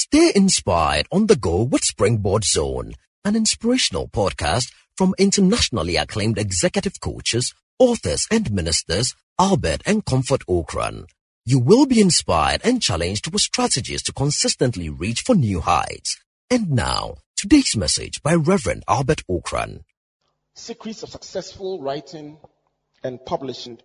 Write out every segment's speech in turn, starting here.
Stay inspired on the go with Springboard Zone, an inspirational podcast from internationally acclaimed executive coaches, authors and ministers Albert and Comfort Ocran. You will be inspired and challenged with strategies to consistently reach for new heights. And now, today's message by Reverend Albert Ocran. Secrets of successful writing and publishing.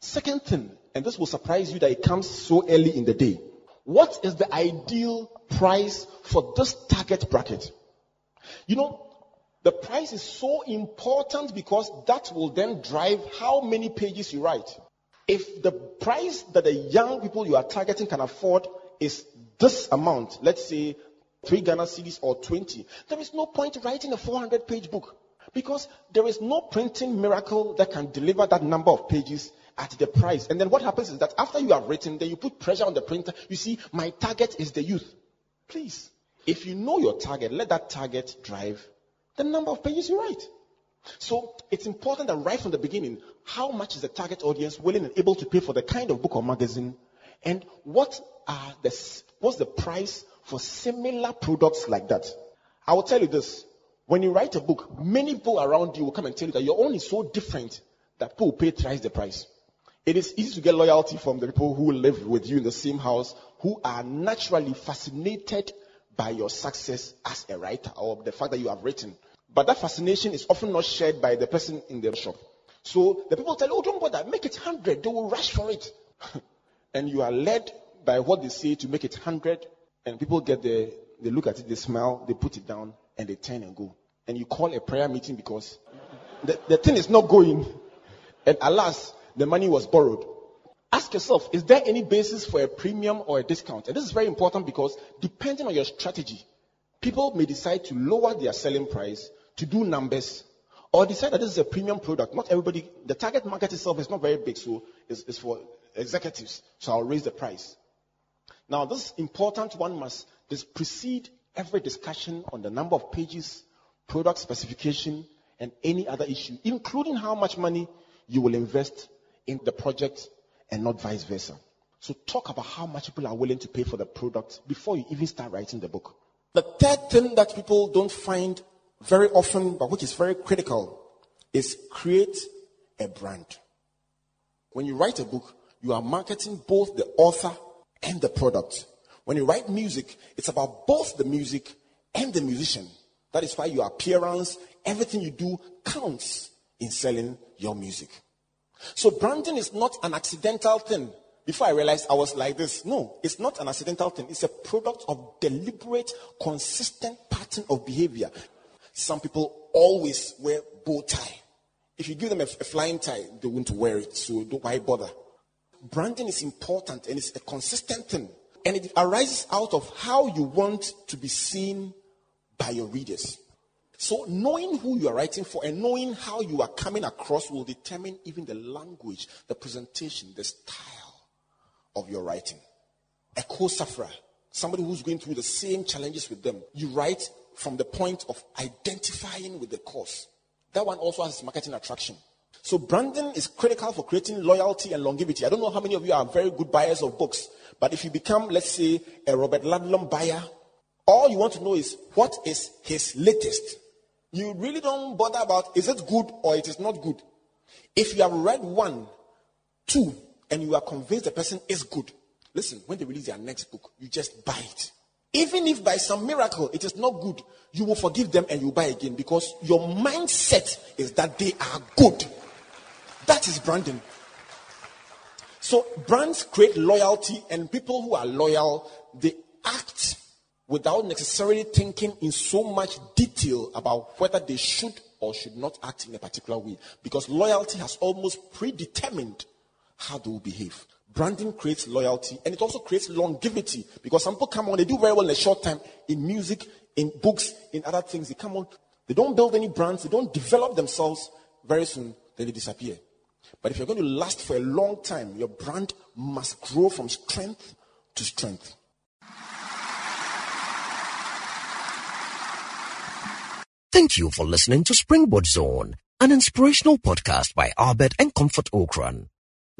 Second thing, and this will surprise you that it comes so early in the day. What is the ideal price for this target bracket? You know, the price is so important because that will then drive how many pages you write. If the price that the young people you are targeting can afford is this amount, let's say 3 Ghana cedis or 20, there is no point writing a 400-page book because there is no printing miracle that can deliver that number of pages at the price. And then what happens is that after you have written, then you put pressure on the printer. You see, my target is the youth. Please, if you know your target, let that target drive the number of pages you write. So it's important that right from the beginning, how much is the target audience willing and able to pay for the kind of book or magazine, and what's the price for similar products like that? I will tell you this. When you write a book, many people around you will come and tell you that your own is so different that people will pay twice the price. It is easy to get loyalty from the people who live with you in the same house, who are naturally fascinated by your success as a writer or the fact that you have written. But that fascination is often not shared by the person in the shop. So the people tell, oh, don't bother, make it 100. They will rush for it. And you are led by what they say to make it 100. And people get there, they look at it, they smile, they put it down, and they turn and go. And you call a prayer meeting because the thing is not going. And alas, the money was borrowed. Ask yourself, is there any basis for a premium or a discount? And this is very important because depending on your strategy, people may decide to lower their selling price to do numbers or decide that this is a premium product. Not everybody, the target market itself is not very big, so it's for executives. So I'll raise the price. Now, this important one must just precede every discussion on the number of pages, product specification, and any other issue, including how much money you will invest in the project and not vice versa. So talk about how much people are willing to pay for the product before you even start writing the book. The third thing that people don't find very often, but which is very critical, is create a brand. When you write a book, you are marketing both the author and the product. When you write music, it's about both the music and the musician. That is why your appearance, everything you do counts in selling your music. So branding is not an accidental thing. Before I realized I was like this. No, it's not an accidental thing. It's a product of deliberate, consistent pattern of behavior. Some people always wear bow tie. If you give them a flying tie, they won't wear it. So why bother? Branding is important and it's a consistent thing. And it arises out of how you want to be seen by your readers. So knowing who you are writing for and knowing how you are coming across will determine even the language, the presentation, the style of your writing. A co-sufferer, somebody who's going through the same challenges with them, you write from the point of identifying with the cause. That one also has marketing attraction. So branding is critical for creating loyalty and longevity. I don't know how many of you are very good buyers of books, but if you become, let's say, a Robert Ludlum buyer, all you want to know is what is his latest. You really don't bother about is it good or it is not good. If you have read 1, 2, and you are convinced the person is good, listen, when they release their next book, you just buy it. Even if by some miracle it is not good, you will forgive them and you buy again because your mindset is that they are good. That is branding. So brands create loyalty, and people who are loyal, they act without necessarily thinking in so much detail about whether they should or should not act in a particular way, because loyalty has almost predetermined how they will behave. Branding creates loyalty, and it also creates longevity, because some people come on, they do very well in a short time, in music, in books, in other things. They come on, they don't build any brands, they don't develop themselves. Very soon, then they disappear. But if you're going to last for a long time, your brand must grow from strength to strength. Thank you for listening to Springboard Zone, an inspirational podcast by Albert and Comfort Ocran.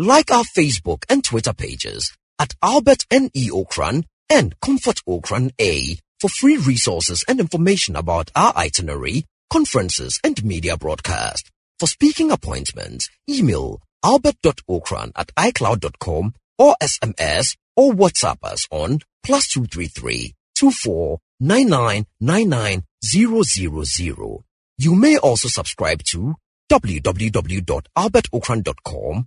Like our Facebook and Twitter pages at Albert and E. Ocran and Comfort Ocran A for free resources and information about our itinerary, conferences, and media broadcast. For speaking appointments, email albert.ocran@icloud.com or SMS or WhatsApp us on +233 24 99 99 000. You may also subscribe to www.albertocran.com,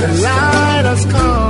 The light has come.